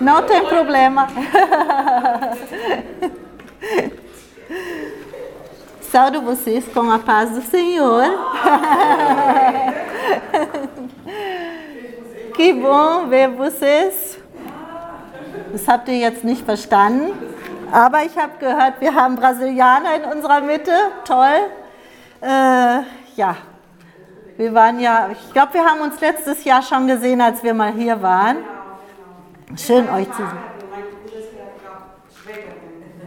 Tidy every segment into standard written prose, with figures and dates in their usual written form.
Não tem problema. Saúdo vocês com a paz do Senhor. Que bom, wer vocês. Das habt ihr jetzt nicht verstanden. Aber ich habe gehört, wir haben Brasilianer in unserer Mitte. Toll. Ja, wir waren ja, ich glaube, wir haben uns letztes Jahr schon gesehen, als wir mal hier waren. Schön, euch zu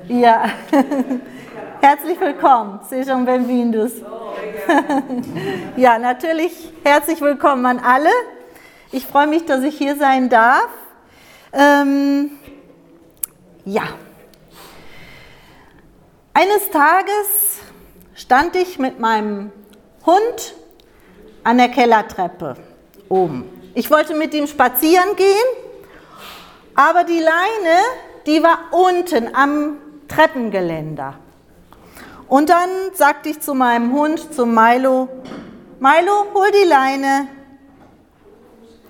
sehen. Ja, herzlich willkommen. Sejam bem-vindos. Ja, natürlich herzlich willkommen an alle. Ich freue mich, dass ich hier sein darf. Ja. Eines Tages stand ich mit meinem Hund an der Kellertreppe oben. Ich wollte mit ihm spazieren gehen, aber die Leine, die war unten am Treppengeländer. Und dann sagte ich zu meinem Hund, zu Milo: Milo, hol die Leine.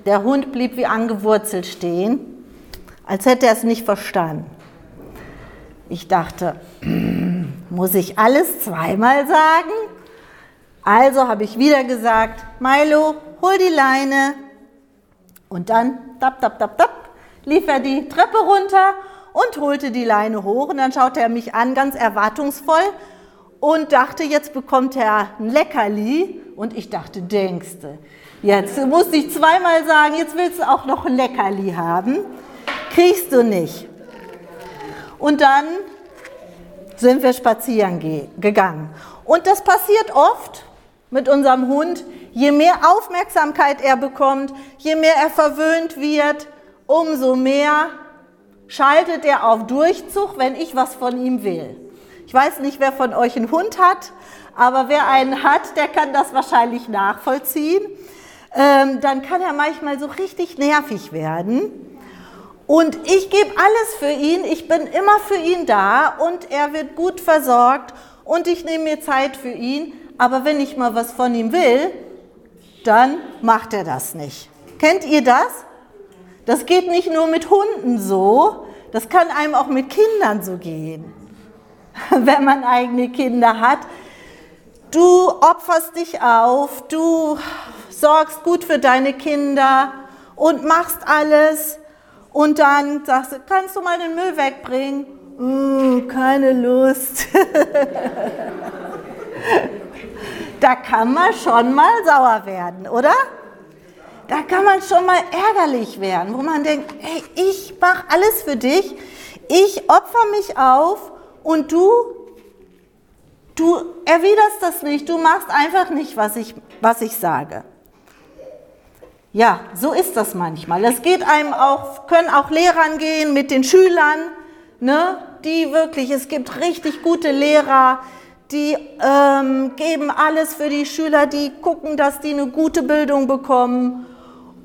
Der Hund blieb wie angewurzelt stehen, als hätte er es nicht verstanden. Ich dachte, muss ich alles zweimal sagen? Also habe ich wieder gesagt: Milo, hol die Leine. Und dann, tap, tap, tap, tap, lief er die Treppe runter und holte die Leine hoch. Und dann schaute er mich an, ganz erwartungsvoll, und dachte, jetzt bekommt er ein Leckerli. Und ich dachte, denkste, jetzt musste ich zweimal sagen, jetzt willst du auch noch ein Leckerli haben. Kriegst du nicht. Und dann sind wir spazieren gegangen. Und das passiert oft mit unserem Hund. Je mehr Aufmerksamkeit er bekommt, je mehr er verwöhnt wird, umso mehr schaltet er auf Durchzug, wenn ich was von ihm will. Ich weiß nicht, wer von euch einen Hund hat, aber wer einen hat, der kann das wahrscheinlich nachvollziehen. Dann kann er manchmal so richtig nervig werden. Und ich gebe alles für ihn, ich bin immer für ihn da und er wird gut versorgt und ich nehme mir Zeit für ihn. Aber wenn ich mal was von ihm will, dann macht er das nicht. Kennt ihr das? Das geht nicht nur mit Hunden so, das kann einem auch mit Kindern so gehen. Wenn man eigene Kinder hat, du opferst dich auf, du sorgst gut für deine Kinder und machst alles. Und dann sagst du, kannst du mal den Müll wegbringen? Keine Lust. Da kann man schon mal sauer werden, oder? Da kann man schon mal ärgerlich werden, wo man denkt, hey, ich mache alles für dich, ich opfer mich auf und du erwiderst das nicht, du machst einfach nicht, was ich sage. Ja, so ist das manchmal. Das geht einem auch, können auch Lehrern gehen mit den Schülern, ne? Die wirklich, es gibt richtig gute Lehrer, die geben alles für die Schüler, die gucken, dass die eine gute Bildung bekommen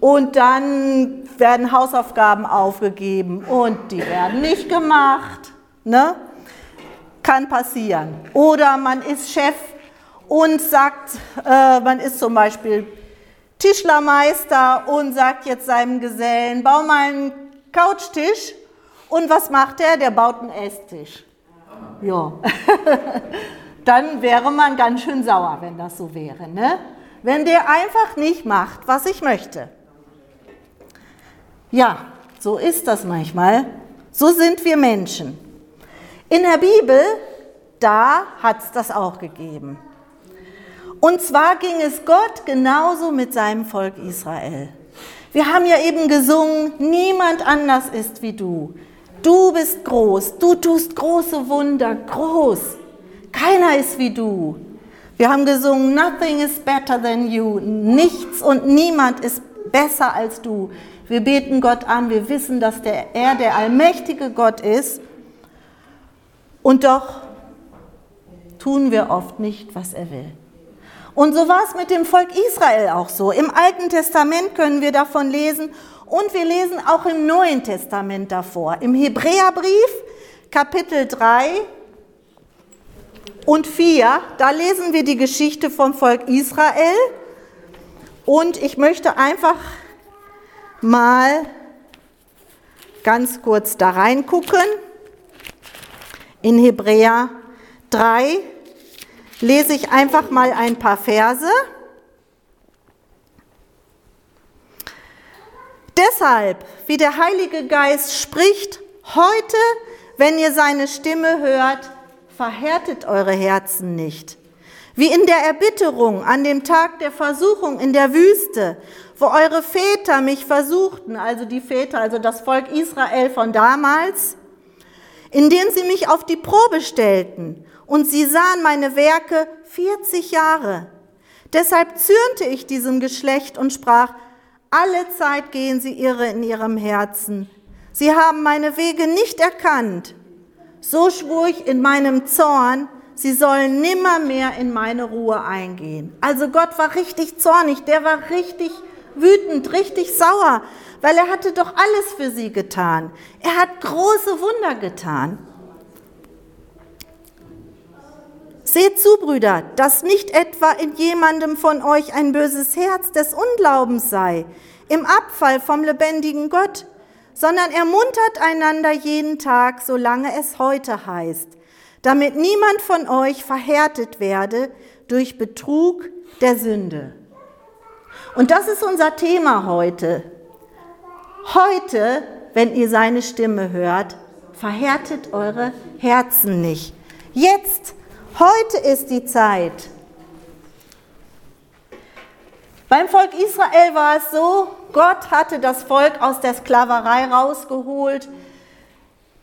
und dann werden Hausaufgaben aufgegeben und die werden nicht gemacht, ne? Kann passieren. Oder man ist Chef und sagt, man ist zum Beispiel Tischlermeister und sagt jetzt seinem Gesellen, bau mal einen Couchtisch. Und was macht er? Der baut einen Esstisch. Ja, dann wäre man ganz schön sauer, wenn das so wäre, ne? Wenn der einfach nicht macht, was ich möchte. Ja, so ist das manchmal. So sind wir Menschen. In der Bibel, da hat es das auch gegeben. Und zwar ging es Gott genauso mit seinem Volk Israel. Wir haben ja eben gesungen, niemand anders ist wie du. Du bist groß, du tust große Wunder, groß. Keiner ist wie du. Wir haben gesungen, nothing is better than you. Nichts und niemand ist besser als du. Wir beten Gott an, wir wissen, dass er der allmächtige Gott ist. Und doch tun wir oft nicht, was er will. Und so war es mit dem Volk Israel auch so. Im Alten Testament können wir davon lesen und wir lesen auch im Neuen Testament davor. Im Hebräerbrief, Kapitel 3 und 4, da lesen wir die Geschichte vom Volk Israel. Und ich möchte einfach mal ganz kurz da reingucken. In Hebräer 3 lese ich einfach mal ein paar Verse. Deshalb, wie der Heilige Geist spricht, heute, wenn ihr seine Stimme hört, verhärtet eure Herzen nicht. Wie in der Erbitterung an dem Tag der Versuchung in der Wüste, wo eure Väter mich versuchten, also das Volk Israel von damals, indem sie mich auf die Probe stellten und sie sahen meine Werke 40 Jahre. Deshalb zürnte ich diesem Geschlecht und sprach, alle Zeit gehen sie irre in ihrem Herzen. Sie haben meine Wege nicht erkannt. So schwur ich in meinem Zorn, sie sollen nimmermehr in meine Ruhe eingehen. Also Gott war richtig zornig, der war richtig wütend, richtig sauer, weil er hatte doch alles für sie getan. Er hat große Wunder getan. Seht zu, Brüder, dass nicht etwa in jemandem von euch ein böses Herz des Unglaubens sei, im Abfall vom lebendigen Gott, sondern ermuntert einander jeden Tag, solange es heute heißt, damit niemand von euch verhärtet werde durch Betrug der Sünde. Und das ist unser Thema heute. Heute, wenn ihr seine Stimme hört, verhärtet eure Herzen nicht. Jetzt! Heute ist die Zeit. Beim Volk Israel war es so, Gott hatte das Volk aus der Sklaverei rausgeholt.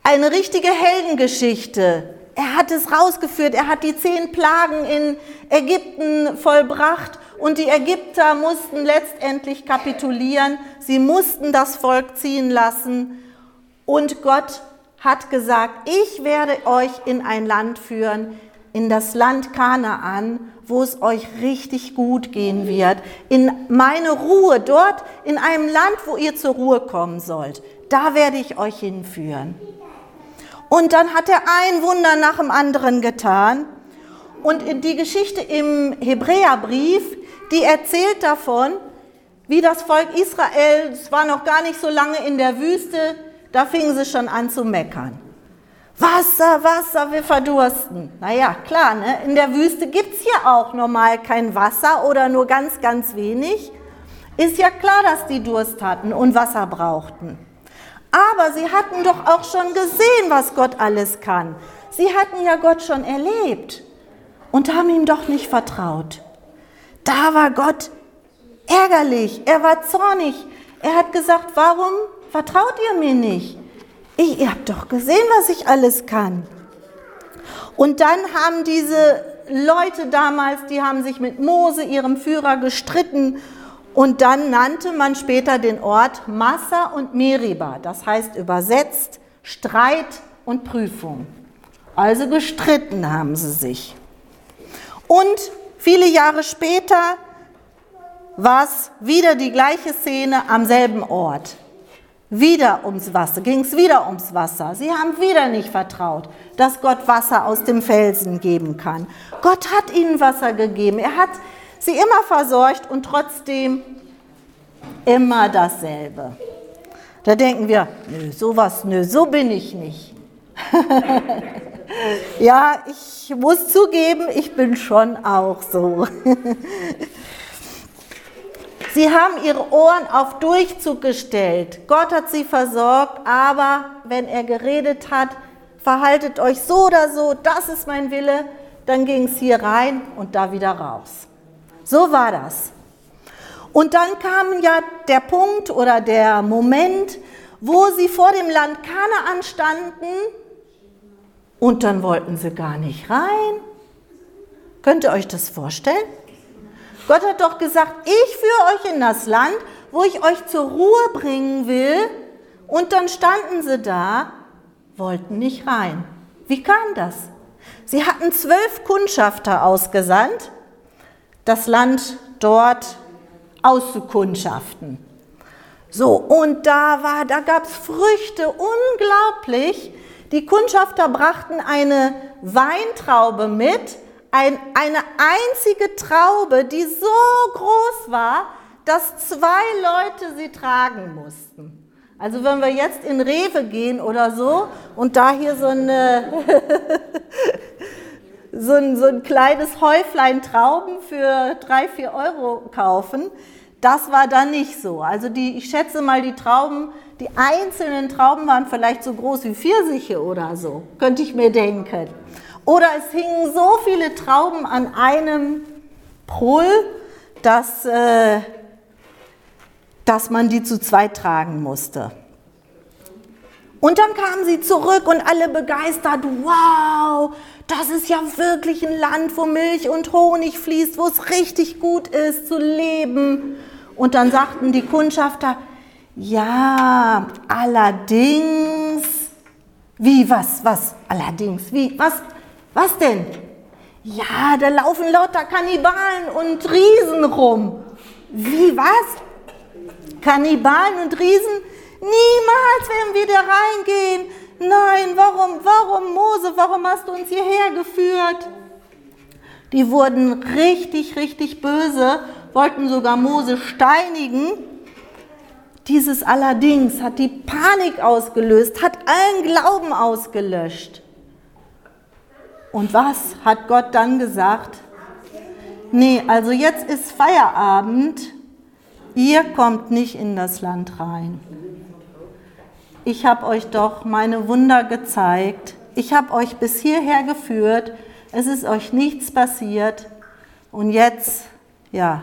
Eine richtige Heldengeschichte. Er hat es rausgeführt, er hat die 10 Plagen in Ägypten vollbracht und die Ägypter mussten letztendlich kapitulieren. Sie mussten das Volk ziehen lassen und Gott hat gesagt, ich werde euch in ein Land führen, in das Land Kanaan, wo es euch richtig gut gehen wird, in meine Ruhe, dort in einem Land, wo ihr zur Ruhe kommen sollt. Da werde ich euch hinführen. Und dann hat er ein Wunder nach dem anderen getan. Und die Geschichte im Hebräerbrief, die erzählt davon, wie das Volk Israel, es war noch gar nicht so lange in der Wüste, da fingen sie schon an zu meckern. Wasser, Wasser, wir verdursten. Naja, klar, ne? In der Wüste gibt es ja auch normal kein Wasser oder nur ganz, ganz wenig. Ist ja klar, dass die Durst hatten und Wasser brauchten. Aber sie hatten doch auch schon gesehen, was Gott alles kann. Sie hatten ja Gott schon erlebt und haben ihm doch nicht vertraut. Da war Gott ärgerlich, er war zornig. Er hat gesagt, warum vertraut ihr mir nicht? Ihr habt doch gesehen, was ich alles kann. Und dann haben diese Leute damals, die haben sich mit Mose, ihrem Führer, gestritten. Und dann nannte man später den Ort Massa und Meriba. Das heißt übersetzt Streit und Prüfung. Also gestritten haben sie sich. Und viele Jahre später war es wieder die gleiche Szene am selben Ort. Ging es wieder ums Wasser. Sie haben wieder nicht vertraut, dass Gott Wasser aus dem Felsen geben kann. Gott hat ihnen Wasser gegeben. Er hat sie immer versorgt und trotzdem immer dasselbe. Da denken wir, nö, so bin ich nicht. Ja, ich muss zugeben, ich bin schon auch so. Sie haben ihre Ohren auf Durchzug gestellt. Gott hat sie versorgt, aber wenn er geredet hat, verhaltet euch so oder so, das ist mein Wille, dann ging es hier rein und da wieder raus. So war das. Und dann kam ja der Punkt oder der Moment, wo sie vor dem Land Kanaan standen und dann wollten sie gar nicht rein. Könnt ihr euch das vorstellen? Gott hat doch gesagt, ich führe euch in das Land, wo ich euch zur Ruhe bringen will. Und dann standen sie da, wollten nicht rein. Wie kam das? Sie hatten 12 Kundschafter ausgesandt, das Land dort auszukundschaften. So, und da gab es Früchte, unglaublich. Die Kundschafter brachten eine Weintraube mit, eine einzige Traube, die so groß war, dass 2 Leute sie tragen mussten. Also wenn wir jetzt in Rewe gehen oder so und da hier so ein kleines Häuflein Trauben für 3-4 Euro kaufen, das war da nicht so. Also ich schätze mal, die Trauben, die einzelnen Trauben waren vielleicht so groß wie Pfirsiche oder so, könnte ich mir denken. Oder es hingen so viele Trauben an einem Prol, dass man die zu 2 tragen musste. Und dann kamen sie zurück und alle begeistert, wow, das ist ja wirklich ein Land, wo Milch und Honig fließt, wo es richtig gut ist zu leben. Und dann sagten die Kundschafter, ja, allerdings, was denn? Ja, da laufen lauter Kannibalen und Riesen rum. Wie, was? Kannibalen und Riesen? Niemals werden wir da reingehen. Nein, warum, Mose, warum hast du uns hierher geführt? Die wurden richtig, richtig böse, wollten sogar Mose steinigen. Dieses allerdings hat die Panik ausgelöst, hat allen Glauben ausgelöscht. Und was hat Gott dann gesagt? Nee, also jetzt ist Feierabend. Ihr kommt nicht in das Land rein. Ich habe euch doch meine Wunder gezeigt. Ich habe euch bis hierher geführt. Es ist euch nichts passiert. Und jetzt, ja,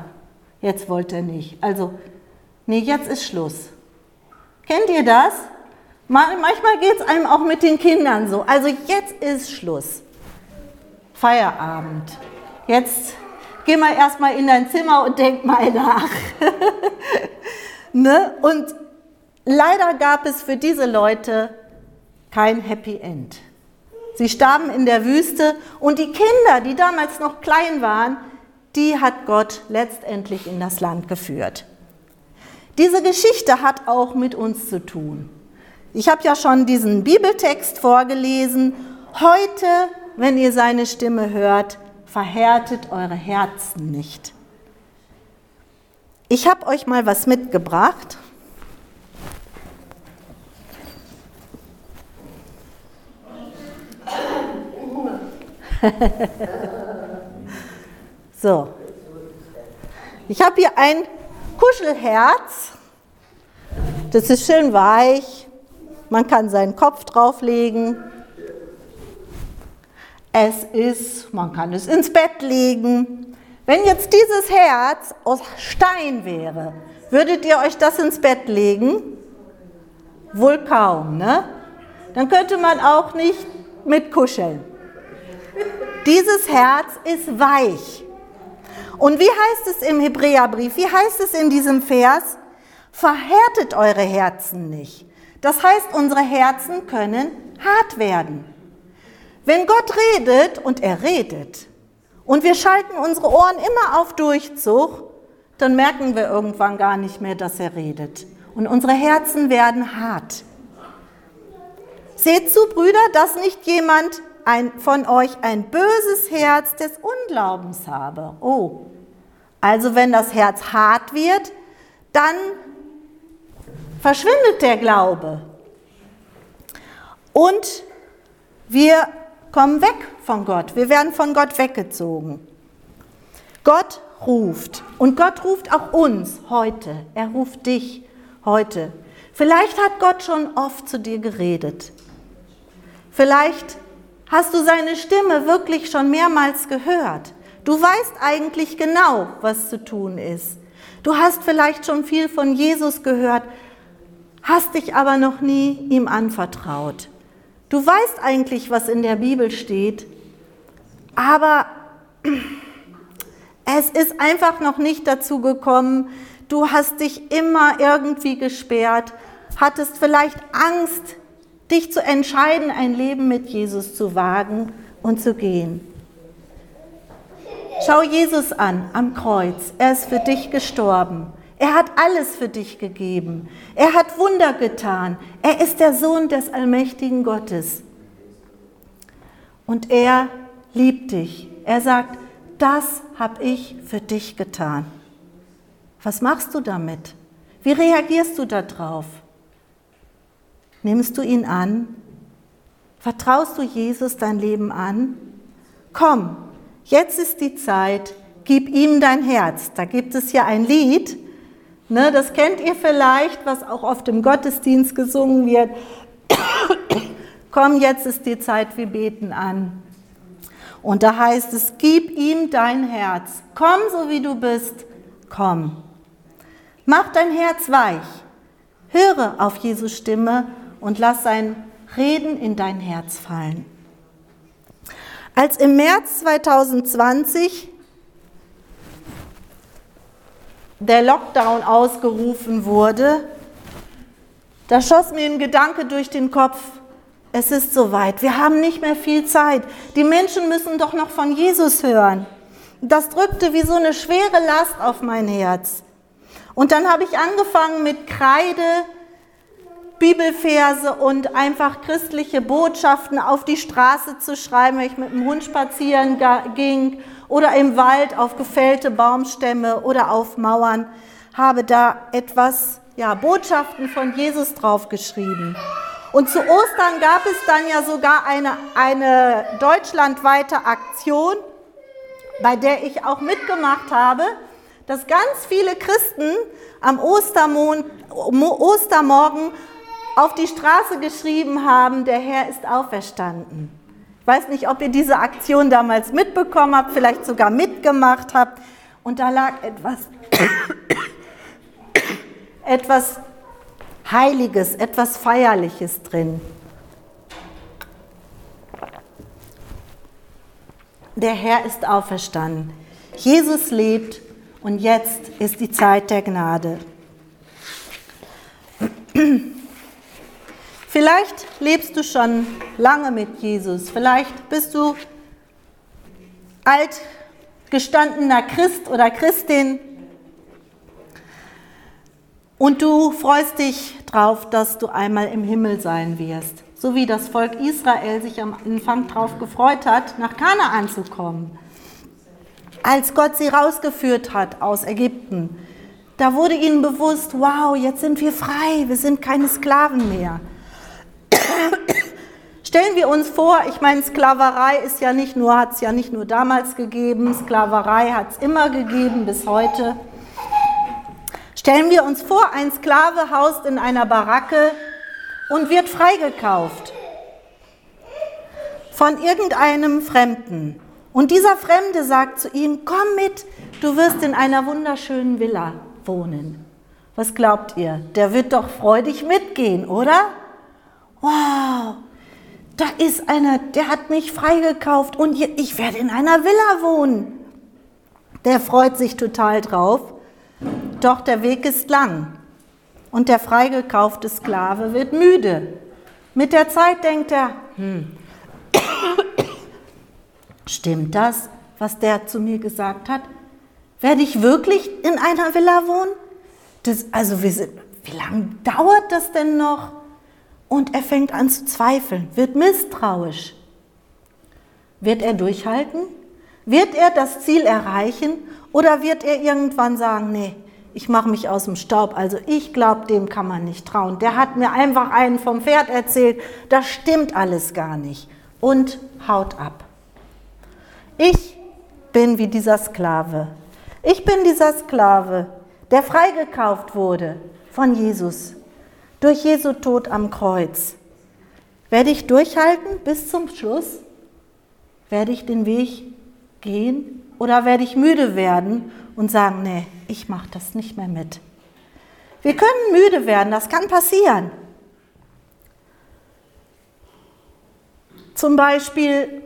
jetzt wollt ihr nicht. Also, nee, jetzt ist Schluss. Kennt ihr das? Manchmal geht es einem auch mit den Kindern so. Also jetzt ist Schluss. Feierabend. Jetzt geh mal erstmal in dein Zimmer und denk mal nach. Ne? Und leider gab es für diese Leute kein Happy End. Sie starben in der Wüste und die Kinder, die damals noch klein waren, die hat Gott letztendlich in das Land geführt. Diese Geschichte hat auch mit uns zu tun. Ich habe ja schon diesen Bibeltext vorgelesen. Heute, wenn ihr seine Stimme hört, verhärtet eure Herzen nicht. Ich habe euch mal was mitgebracht. So, ich habe hier ein Kuschelherz, das ist schön weich, man kann seinen Kopf drauflegen, man kann es ins Bett legen. Wenn jetzt dieses Herz aus Stein wäre, würdet ihr euch das ins Bett legen? Wohl kaum, ne? Dann könnte man auch nicht mit kuscheln. Dieses Herz ist weich. Und wie heißt es im Hebräerbrief? Wie heißt es in diesem Vers? Verhärtet eure Herzen nicht. Das heißt, unsere Herzen können hart werden. Wenn Gott redet, und er redet, und wir schalten unsere Ohren immer auf Durchzug, dann merken wir irgendwann gar nicht mehr, dass er redet. Und unsere Herzen werden hart. Seht zu, Brüder, dass nicht jemand von euch ein böses Herz des Unglaubens habe. Oh, also wenn das Herz hart wird, dann verschwindet der Glaube. Und wir kommen weg von Gott. Wir werden von Gott weggezogen. Gott ruft. Und Gott ruft auch uns heute. Er ruft dich heute. Vielleicht hat Gott schon oft zu dir geredet. Vielleicht hast du seine Stimme wirklich schon mehrmals gehört? Du weißt eigentlich genau, was zu tun ist. Du hast vielleicht schon viel von Jesus gehört, hast dich aber noch nie ihm anvertraut. Du weißt eigentlich, was in der Bibel steht, aber es ist einfach noch nicht dazu gekommen. Du hast dich immer irgendwie gesperrt, hattest vielleicht Angst, dich zu entscheiden, ein Leben mit Jesus zu wagen und zu gehen. Schau Jesus an, am Kreuz. Er ist für dich gestorben. Er hat alles für dich gegeben. Er hat Wunder getan. Er ist der Sohn des allmächtigen Gottes. Und er liebt dich. Er sagt, das habe ich für dich getan. Was machst du damit? Wie reagierst du darauf? Nimmst du ihn an? Vertraust du Jesus dein Leben an? Komm, jetzt ist die Zeit, gib ihm dein Herz. Da gibt es ja ein Lied, ne, das kennt ihr vielleicht, was auch oft im Gottesdienst gesungen wird. Komm, jetzt ist die Zeit, wir beten an. Und da heißt es, gib ihm dein Herz. Komm, so wie du bist, komm. Mach dein Herz weich. Höre auf Jesu Stimme und lass sein Reden in dein Herz fallen. Als im März 2020 der Lockdown ausgerufen wurde, da schoss mir ein Gedanke durch den Kopf. Es ist soweit, wir haben nicht mehr viel Zeit. Die Menschen müssen doch noch von Jesus hören. Das drückte wie so eine schwere Last auf mein Herz. Und dann habe ich angefangen mit Kreide, Bibelverse und einfach christliche Botschaften auf die Straße zu schreiben, wenn ich mit dem Hund spazieren ging oder im Wald auf gefällte Baumstämme oder auf Mauern, habe da etwas, ja, Botschaften von Jesus drauf geschrieben. Und zu Ostern gab es dann ja sogar eine deutschlandweite Aktion, bei der ich auch mitgemacht habe, dass ganz viele Christen am Ostermorgen auf die Straße geschrieben haben, der Herr ist auferstanden. Ich weiß nicht, ob ihr diese Aktion damals mitbekommen habt, vielleicht sogar mitgemacht habt. Und da lag etwas Heiliges, etwas Feierliches drin. Der Herr ist auferstanden. Jesus lebt und jetzt ist die Zeit der Gnade. Vielleicht lebst du schon lange mit Jesus. Vielleicht bist du altgestandener Christ oder Christin. Und du freust dich drauf, dass du einmal im Himmel sein wirst. So wie das Volk Israel sich am Anfang drauf gefreut hat, nach Kanaan zu kommen. Als Gott sie rausgeführt hat aus Ägypten, da wurde ihnen bewusst, wow, jetzt sind wir frei, wir sind keine Sklaven mehr. Stellen wir uns vor, ich meine, Sklaverei ist ja nicht nur, hat es ja nicht nur damals gegeben, Sklaverei hat es immer gegeben bis heute. Stellen wir uns vor, ein Sklave haust in einer Baracke und wird freigekauft von irgendeinem Fremden. Und dieser Fremde sagt zu ihm, komm mit, du wirst in einer wunderschönen Villa wohnen. Was glaubt ihr? Der wird doch freudig mitgehen, oder? Wow, da ist einer, der hat mich freigekauft und ich werde in einer Villa wohnen. Der freut sich total drauf. Doch der Weg ist lang und der freigekaufte Sklave wird müde. Mit der Zeit denkt er, stimmt das, was der zu mir gesagt hat? Werde ich wirklich in einer Villa wohnen? Wie lange dauert das denn noch? Und er fängt an zu zweifeln, wird misstrauisch. Wird er durchhalten? Wird er das Ziel erreichen? Oder wird er irgendwann sagen, nee, ich mache mich aus dem Staub, also ich glaube, dem kann man nicht trauen. Der hat mir einfach einen vom Pferd erzählt, das stimmt alles gar nicht. Und haut ab. Ich bin wie dieser Sklave. Ich bin dieser Sklave, der freigekauft wurde von Jesus. Durch Jesu Tod am Kreuz. Werde ich durchhalten bis zum Schluss? Werde ich den Weg gehen? Oder werde ich müde werden und sagen, nee, ich mache das nicht mehr mit. Wir können müde werden, das kann passieren. Zum Beispiel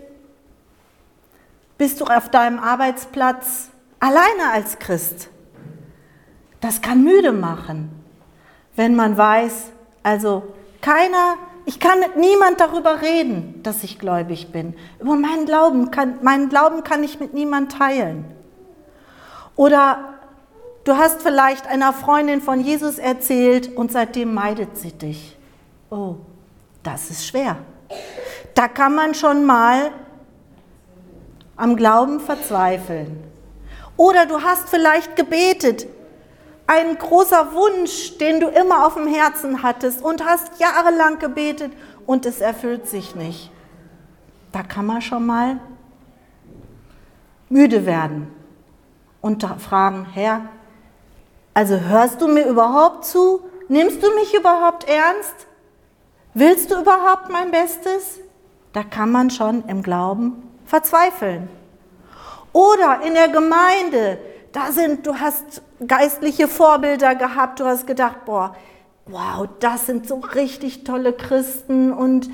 bist du auf deinem Arbeitsplatz alleine als Christ. Das kann müde machen, wenn man weiß, ich kann mit niemand darüber reden, dass ich gläubig bin. Über meinen Glauben kann ich mit niemand teilen. Oder du hast vielleicht einer Freundin von Jesus erzählt und seitdem meidet sie dich. Oh, das ist schwer. Da kann man schon mal am Glauben verzweifeln. Oder du hast vielleicht gebetet ein großer Wunsch, den du immer auf dem Herzen hattest und hast jahrelang gebetet und es erfüllt sich nicht. Da kann man schon mal müde werden und fragen, Herr, also hörst du mir überhaupt zu? Nimmst du mich überhaupt ernst? Willst du überhaupt mein Bestes? Da kann man schon im Glauben verzweifeln. Oder in der Gemeinde, du hast geistliche Vorbilder gehabt, du hast gedacht, wow, das sind so richtig tolle Christen und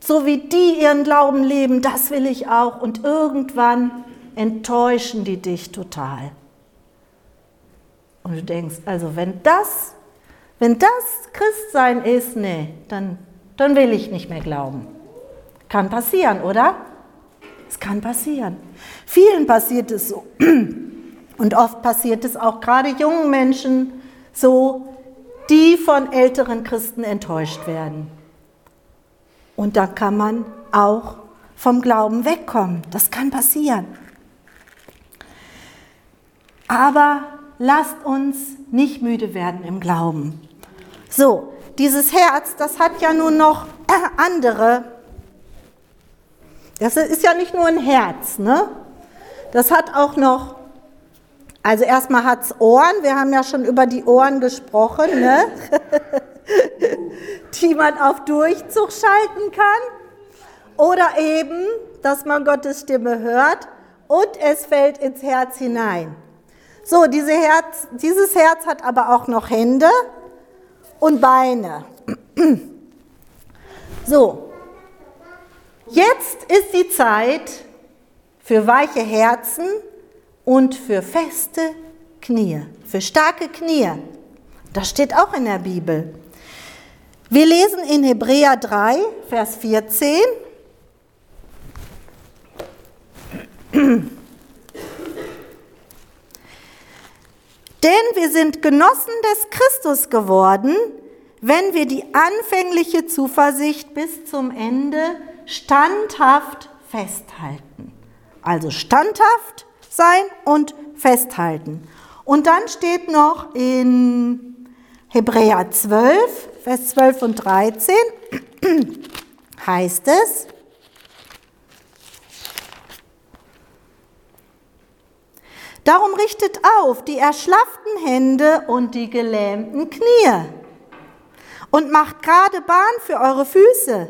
so wie die ihren Glauben leben, das will ich auch. Und irgendwann enttäuschen die dich total. Und du denkst, also wenn das Christsein ist, nee, dann will ich nicht mehr glauben. Kann passieren, oder? Es kann passieren. Vielen passiert es so. Und oft passiert es auch gerade jungen Menschen so, die von älteren Christen enttäuscht werden. Und da kann man auch vom Glauben wegkommen. Das kann passieren. Aber lasst uns nicht müde werden im Glauben. So, dieses Herz, das hat ja nun noch andere. Das ist ja nicht nur ein Herz, ne? Das hat auch noch, also erstmal hat es Ohren. Wir haben ja schon über die Ohren gesprochen, ne? Die man auf Durchzug schalten kann. Oder eben, dass man Gottes Stimme hört und es fällt ins Herz hinein. So, dieses Herz hat aber auch noch Hände und Beine. So, jetzt ist die Zeit für weiche Herzen und für feste Knie, für starke Knie. Das steht auch in der Bibel. Wir lesen in Hebräer 3, Vers 14. Denn wir sind Genossen des Christus geworden, wenn wir die anfängliche Zuversicht bis zum Ende standhaft festhalten. Also standhaft sein und festhalten. Und dann steht noch in Hebräer 12, Vers 12 und 13, heißt es, darum richtet auf die erschlafften Hände und die gelähmten Knie und macht gerade Bahn für eure Füße,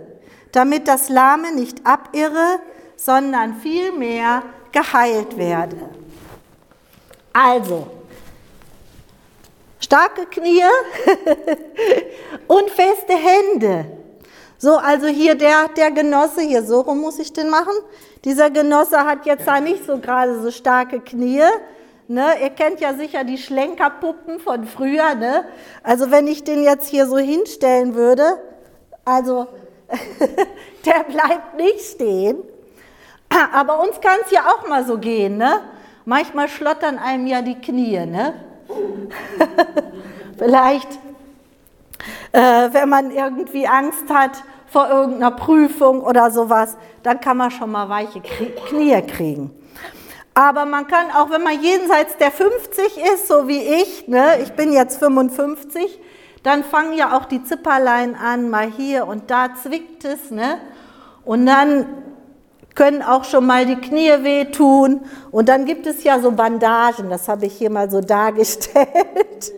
damit das Lahme nicht abirre, sondern vielmehr geheilt werde. Also, starke Knie und feste Hände. So, also hier der Genosse, hier so rum muss ich den machen. Dieser Genosse hat jetzt da nicht so gerade so starke Knie. Ne? Ihr kennt ja sicher die Schlenkerpuppen von früher. Ne? Also wenn ich den jetzt hier so hinstellen würde, also der bleibt nicht stehen. Aber uns kann es ja auch mal so gehen. Ne? Manchmal schlottern einem ja die Knie. Ne? Vielleicht, wenn man irgendwie Angst hat vor irgendeiner Prüfung oder sowas, dann kann man schon mal weiche Knie kriegen. Aber man kann auch, wenn man jenseits der 50 ist, so wie ich, ne, ich bin jetzt 55, dann fangen ja auch die Zipperlein an, mal hier und da zwickt es, ne? Und dann können auch schon mal die Knie wehtun. Und dann gibt es ja so Bandagen, das habe ich hier mal so dargestellt.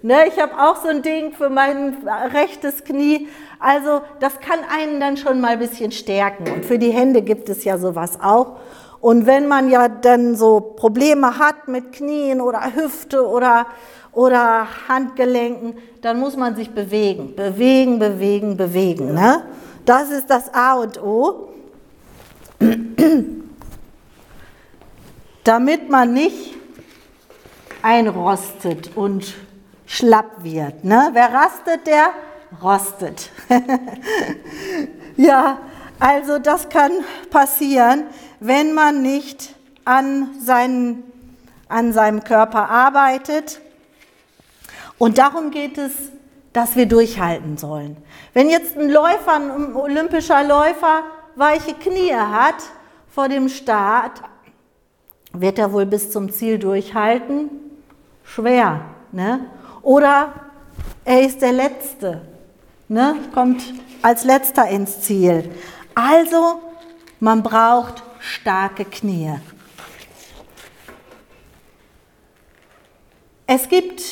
Ne, ich habe auch so ein Ding für mein rechtes Knie. Also das kann einen dann schon mal ein bisschen stärken. Und für die Hände gibt es ja sowas auch. Und wenn man ja dann so Probleme hat mit Knien oder Hüfte oder Handgelenken, dann muss man sich bewegen. Bewegen. Ne? Das ist das A und O. Damit man nicht einrostet und schlapp wird. Ne? Wer rastet, der rostet. Ja, also das kann passieren, wenn man nicht an seinem Körper arbeitet. Und darum geht es, dass wir durchhalten sollen. Wenn jetzt ein olympischer Läufer weiche Knie hat vor dem Start, wird er wohl bis zum Ziel durchhalten? schwer. Ne? Oder er ist der Letzte, ne? Kommt als Letzter ins Ziel. Also, man braucht starke Knie. Es gibt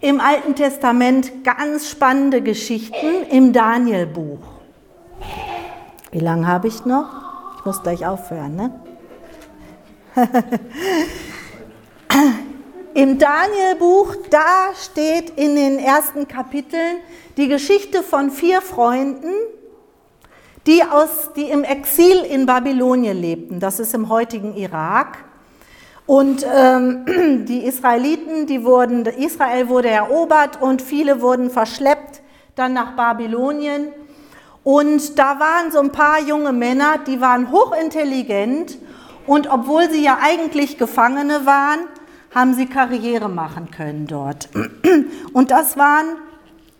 im Alten Testament ganz spannende Geschichten im Daniel-Buch. Wie lange habe ich noch? Ich muss gleich aufhören, ne? Im Daniel-Buch, da steht in den ersten Kapiteln die Geschichte von 4 Freunden, die im Exil in Babylonien lebten. Das ist im heutigen Irak. Und die Israeliten, Israel wurde erobert und viele wurden verschleppt, dann nach Babylonien. Und da waren so ein paar junge Männer, die waren hochintelligent und obwohl sie ja eigentlich Gefangene waren, haben sie Karriere machen können dort. Und das waren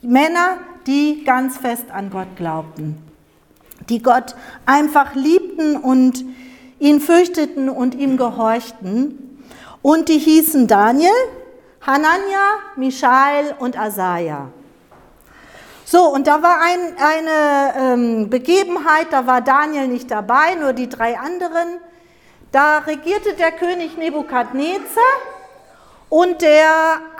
Männer, die ganz fest an Gott glaubten, die Gott einfach liebten und ihn fürchteten und ihm gehorchten. Und die hießen Daniel, Hanania, Michael und Asaja. So, und da war eine Begebenheit, da war Daniel nicht dabei, nur die 3 anderen. Da regierte der König Nebukadnezar. Und der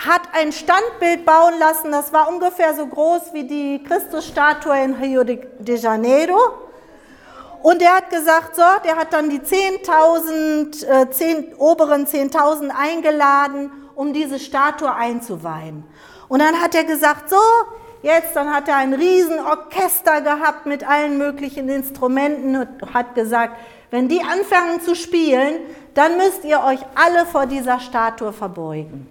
hat ein Standbild bauen lassen, das war ungefähr so groß wie die Christusstatue in Rio de Janeiro. Und der hat gesagt, so, der hat dann die 10.000 oberen 10.000 eingeladen, um diese Statue einzuweihen. Und dann hat er gesagt, so, jetzt, dann hat er ein Riesenorchester gehabt mit allen möglichen Instrumenten und hat gesagt, wenn die anfangen zu spielen, dann müsst ihr euch alle vor dieser Statue verbeugen.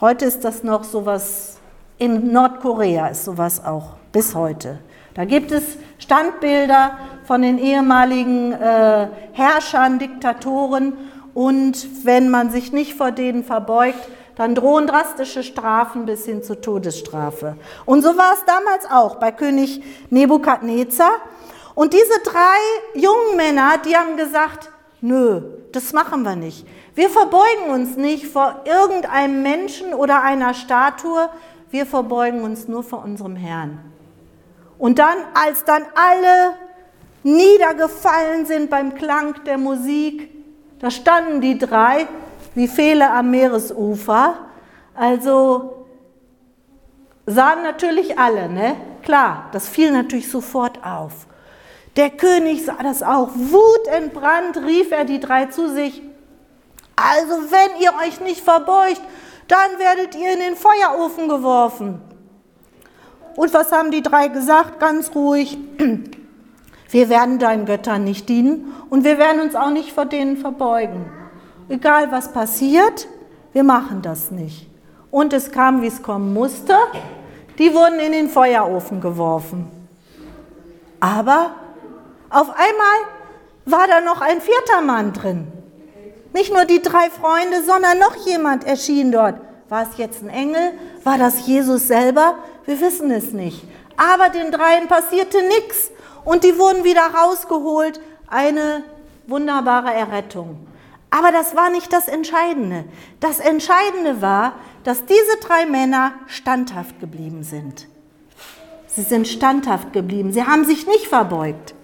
Heute ist das noch sowas, in Nordkorea ist sowas auch bis heute. Da gibt es Standbilder von den ehemaligen Herrschern, Diktatoren und wenn man sich nicht vor denen verbeugt, dann drohen drastische Strafen bis hin zur Todesstrafe. Und so war es damals auch bei König Nebukadnezar. Und diese 3 jungen Männer, die haben gesagt, nö, das machen wir nicht. Wir verbeugen uns nicht vor irgendeinem Menschen oder einer Statue, wir verbeugen uns nur vor unserem Herrn. Und dann, als dann alle niedergefallen sind beim Klang der Musik, da standen die 3 wie Pfähle am Meeresufer. Also sahen natürlich alle, ne? Klar, das fiel natürlich sofort auf. Der König sah das auch. Wutentbrannt rief er die 3 zu sich. Also wenn ihr euch nicht verbeugt, dann werdet ihr in den Feuerofen geworfen. Und was haben die 3 gesagt? Ganz ruhig. Wir werden deinen Göttern nicht dienen und wir werden uns auch nicht vor denen verbeugen. Egal was passiert, wir machen das nicht. Und es kam, wie es kommen musste. Die wurden in den Feuerofen geworfen. Aber auf einmal war da noch ein 4. Mann drin. Nicht nur die 3 Freunde, sondern noch jemand erschien dort. War es jetzt ein Engel? War das Jesus selber? Wir wissen es nicht. Aber den 3 passierte nichts und die wurden wieder rausgeholt. Eine wunderbare Errettung. Aber das war nicht das Entscheidende. Das Entscheidende war, dass diese 3 Männer standhaft geblieben sind. Sie sind standhaft geblieben. Sie haben sich nicht verbeugt.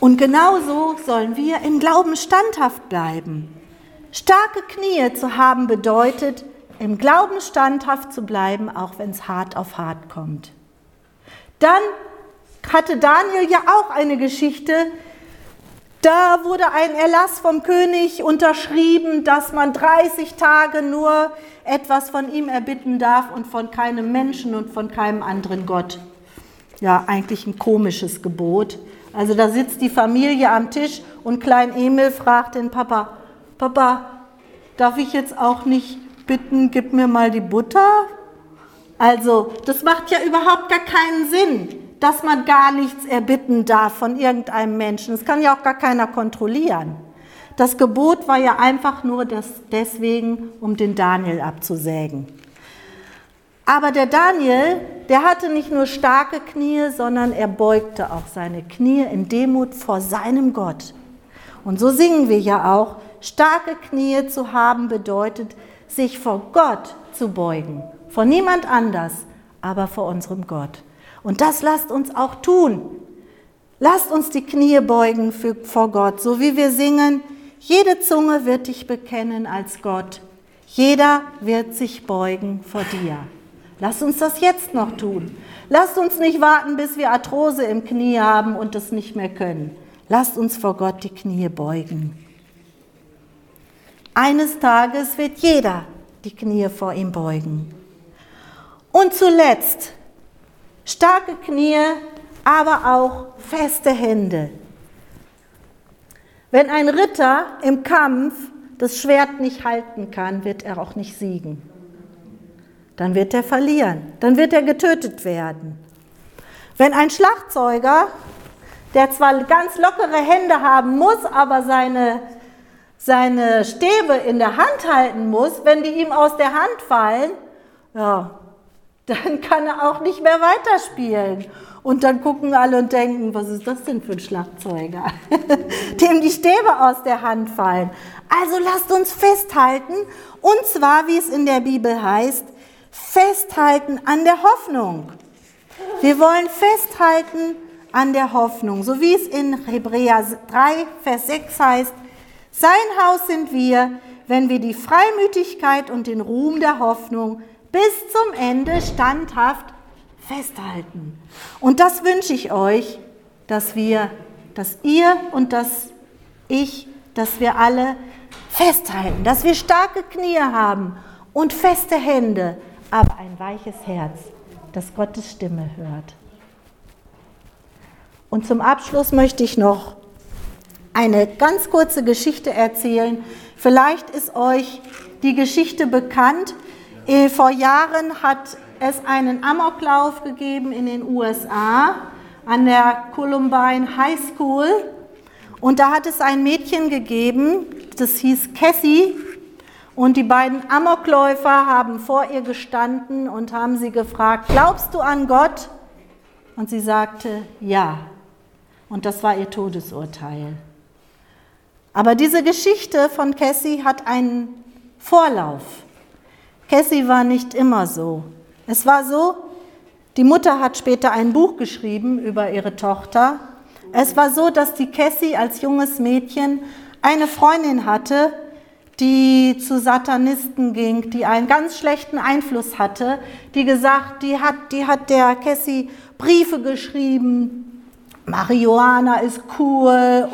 Und genauso sollen wir im Glauben standhaft bleiben. Starke Knie zu haben bedeutet, im Glauben standhaft zu bleiben, auch wenn es hart auf hart kommt. Dann hatte Daniel ja auch eine Geschichte, da wurde ein Erlass vom König unterschrieben, dass man 30 Tage nur etwas von ihm erbitten darf und von keinem Menschen und von keinem anderen Gott. Ja, eigentlich ein komisches Gebot. Also da sitzt die Familie am Tisch und Klein Emil fragt den Papa, Papa, darf ich jetzt auch nicht bitten, gib mir mal die Butter? Also das macht ja überhaupt gar keinen Sinn, dass man gar nichts erbitten darf von irgendeinem Menschen. Das kann ja auch gar keiner kontrollieren. Das Gebot war ja einfach nur deswegen, um den Daniel abzusägen. Aber der Daniel, der hatte nicht nur starke Knie, sondern er beugte auch seine Knie in Demut vor seinem Gott. Und so singen wir ja auch, starke Knie zu haben bedeutet, sich vor Gott zu beugen, vor niemand anders, aber vor unserem Gott. Und das lasst uns auch tun. Lasst uns die Knie beugen vor Gott, so wie wir singen, jede Zunge wird dich bekennen als Gott, jeder wird sich beugen vor dir. Lasst uns das jetzt noch tun. Lasst uns nicht warten, bis wir Arthrose im Knie haben und es nicht mehr können. Lasst uns vor Gott die Knie beugen. Eines Tages wird jeder die Knie vor ihm beugen. Und zuletzt, starke Knie, aber auch feste Hände. Wenn ein Ritter im Kampf das Schwert nicht halten kann, wird er auch nicht siegen. Dann wird er verlieren, dann wird er getötet werden. Wenn ein Schlagzeuger, der zwar ganz lockere Hände haben muss, aber seine Stäbe in der Hand halten muss, wenn die ihm aus der Hand fallen, ja, dann kann er auch nicht mehr weiterspielen. Und dann gucken alle und denken, was ist das denn für ein Schlagzeuger, dem die Stäbe aus der Hand fallen. Also lasst uns festhalten, und zwar, wie es in der Bibel heißt, festhalten an der Hoffnung. Wir wollen festhalten an der Hoffnung, so wie es in Hebräer 3, Vers 6 heißt, sein Haus sind wir, wenn wir die Freimütigkeit und den Ruhm der Hoffnung bis zum Ende standhaft festhalten. Und das wünsche ich euch, dass ihr und dass ich, dass wir alle festhalten, dass wir starke Knie haben und feste Hände, aber ein weiches Herz, das Gottes Stimme hört. Und zum Abschluss möchte ich noch eine ganz kurze Geschichte erzählen. Vielleicht ist euch die Geschichte bekannt. Vor Jahren hat es einen Amoklauf gegeben in den USA an der Columbine High School. Und da hat es ein Mädchen gegeben, das hieß Cassie. Und die beiden Amokläufer haben vor ihr gestanden und haben sie gefragt, glaubst du an Gott? Und sie sagte, ja. Und das war ihr Todesurteil. Aber diese Geschichte von Cassie hat einen Vorlauf. Cassie war nicht immer so. Es war so, die Mutter hat später ein Buch geschrieben über ihre Tochter. Es war so, dass die Cassie als junges Mädchen eine Freundin hatte, die zu Satanisten ging, die einen ganz schlechten Einfluss hatte, die gesagt, die hat der Cassie Briefe geschrieben, Marihuana ist cool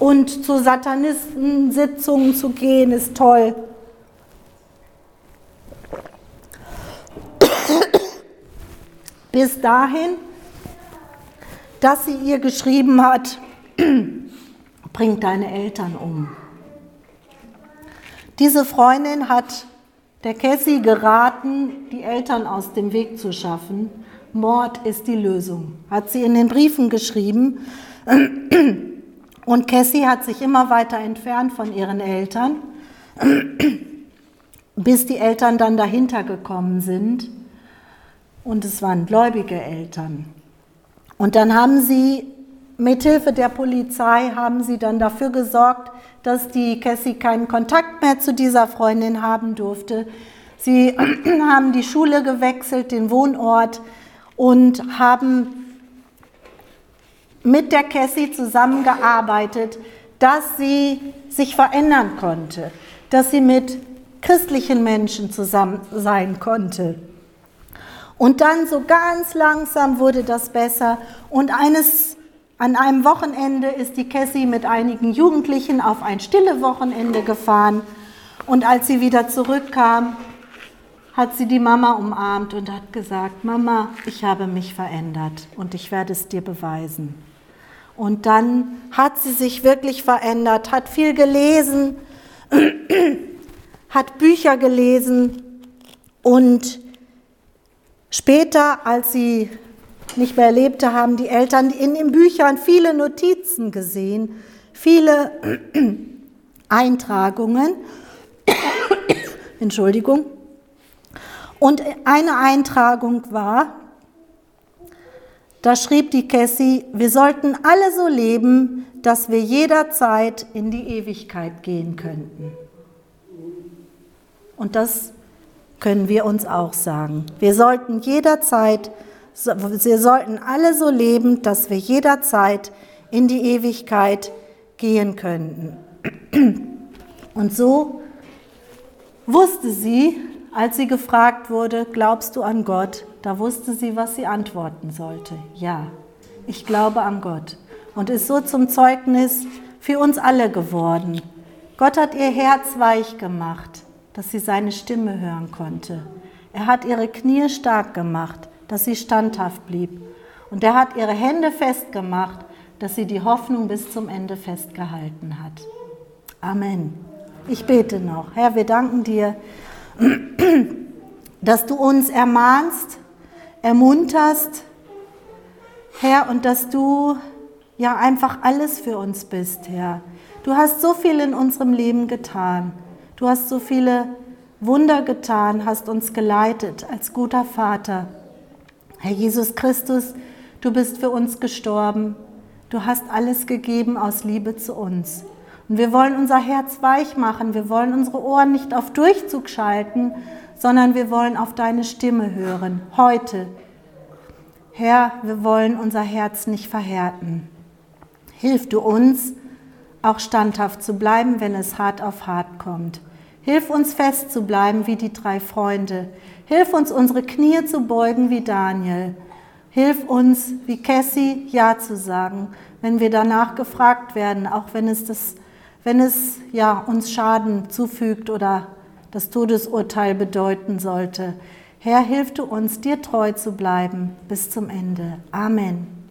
und zu Satanistensitzungen zu gehen ist toll. Bis dahin, dass sie ihr geschrieben hat, bring deine Eltern um. Diese Freundin hat der Cassie geraten, die Eltern aus dem Weg zu schaffen. Mord ist die Lösung, hat sie in den Briefen geschrieben. Und Cassie hat sich immer weiter entfernt von ihren Eltern, bis die Eltern dann dahinter gekommen sind. Und es waren gläubige Eltern. Und dann haben sie mithilfe der Polizei dann dafür gesorgt, dass die Cassie keinen Kontakt mehr zu dieser Freundin haben durfte. Sie haben die Schule gewechselt, den Wohnort, und haben mit der Cassie zusammengearbeitet, dass sie sich verändern konnte, dass sie mit christlichen Menschen zusammen sein konnte. Und dann so ganz langsam wurde das besser, und an einem Wochenende ist die Cassie mit einigen Jugendlichen auf ein stille Wochenende gefahren, und als sie wieder zurückkam, hat sie die Mama umarmt und hat gesagt, Mama, ich habe mich verändert und ich werde es dir beweisen. Und dann hat sie sich wirklich verändert, hat viel gelesen, hat Bücher gelesen, und später, als sie nicht mehr lebte, haben die Eltern in den Büchern viele Notizen gesehen, viele Eintragungen. Entschuldigung. Und eine Eintragung war, Da schrieb die Cassie, wir sollten alle so leben, dass wir jederzeit in die Ewigkeit gehen könnten. Und das können wir uns auch sagen. Wir sollten alle so leben, dass wir jederzeit in die Ewigkeit gehen könnten. Und so wusste sie, als sie gefragt wurde, glaubst du an Gott? Da wusste sie, was sie antworten sollte. Ja, ich glaube an Gott. Und ist so zum Zeugnis für uns alle geworden. Gott hat ihr Herz weich gemacht, dass sie seine Stimme hören konnte. Er hat ihre Knie stark gemacht, dass sie standhaft blieb. Und er hat ihre Hände festgemacht, dass sie die Hoffnung bis zum Ende festgehalten hat. Amen. Ich bete noch. Herr, wir danken dir, dass du uns ermahnst, ermunterst, Herr, und dass du ja einfach alles für uns bist, Herr. Du hast so viel in unserem Leben getan. Du hast so viele Wunder getan, hast uns geleitet als guter Vater. Herr Jesus Christus, du bist für uns gestorben. Du hast alles gegeben aus Liebe zu uns. Und wir wollen unser Herz weich machen. Wir wollen unsere Ohren nicht auf Durchzug schalten, sondern wir wollen auf deine Stimme hören. Heute, Herr, wir wollen unser Herz nicht verhärten. Hilf du uns, auch standhaft zu bleiben, wenn es hart auf hart kommt. Hilf uns fest zu bleiben wie die drei Freunde. Hilf uns, unsere Knie zu beugen wie Daniel. Hilf uns, wie Cassie, Ja zu sagen, wenn wir danach gefragt werden, auch wenn es uns Schaden zufügt oder das Todesurteil bedeuten sollte. Herr, hilf du uns, dir treu zu bleiben bis zum Ende. Amen.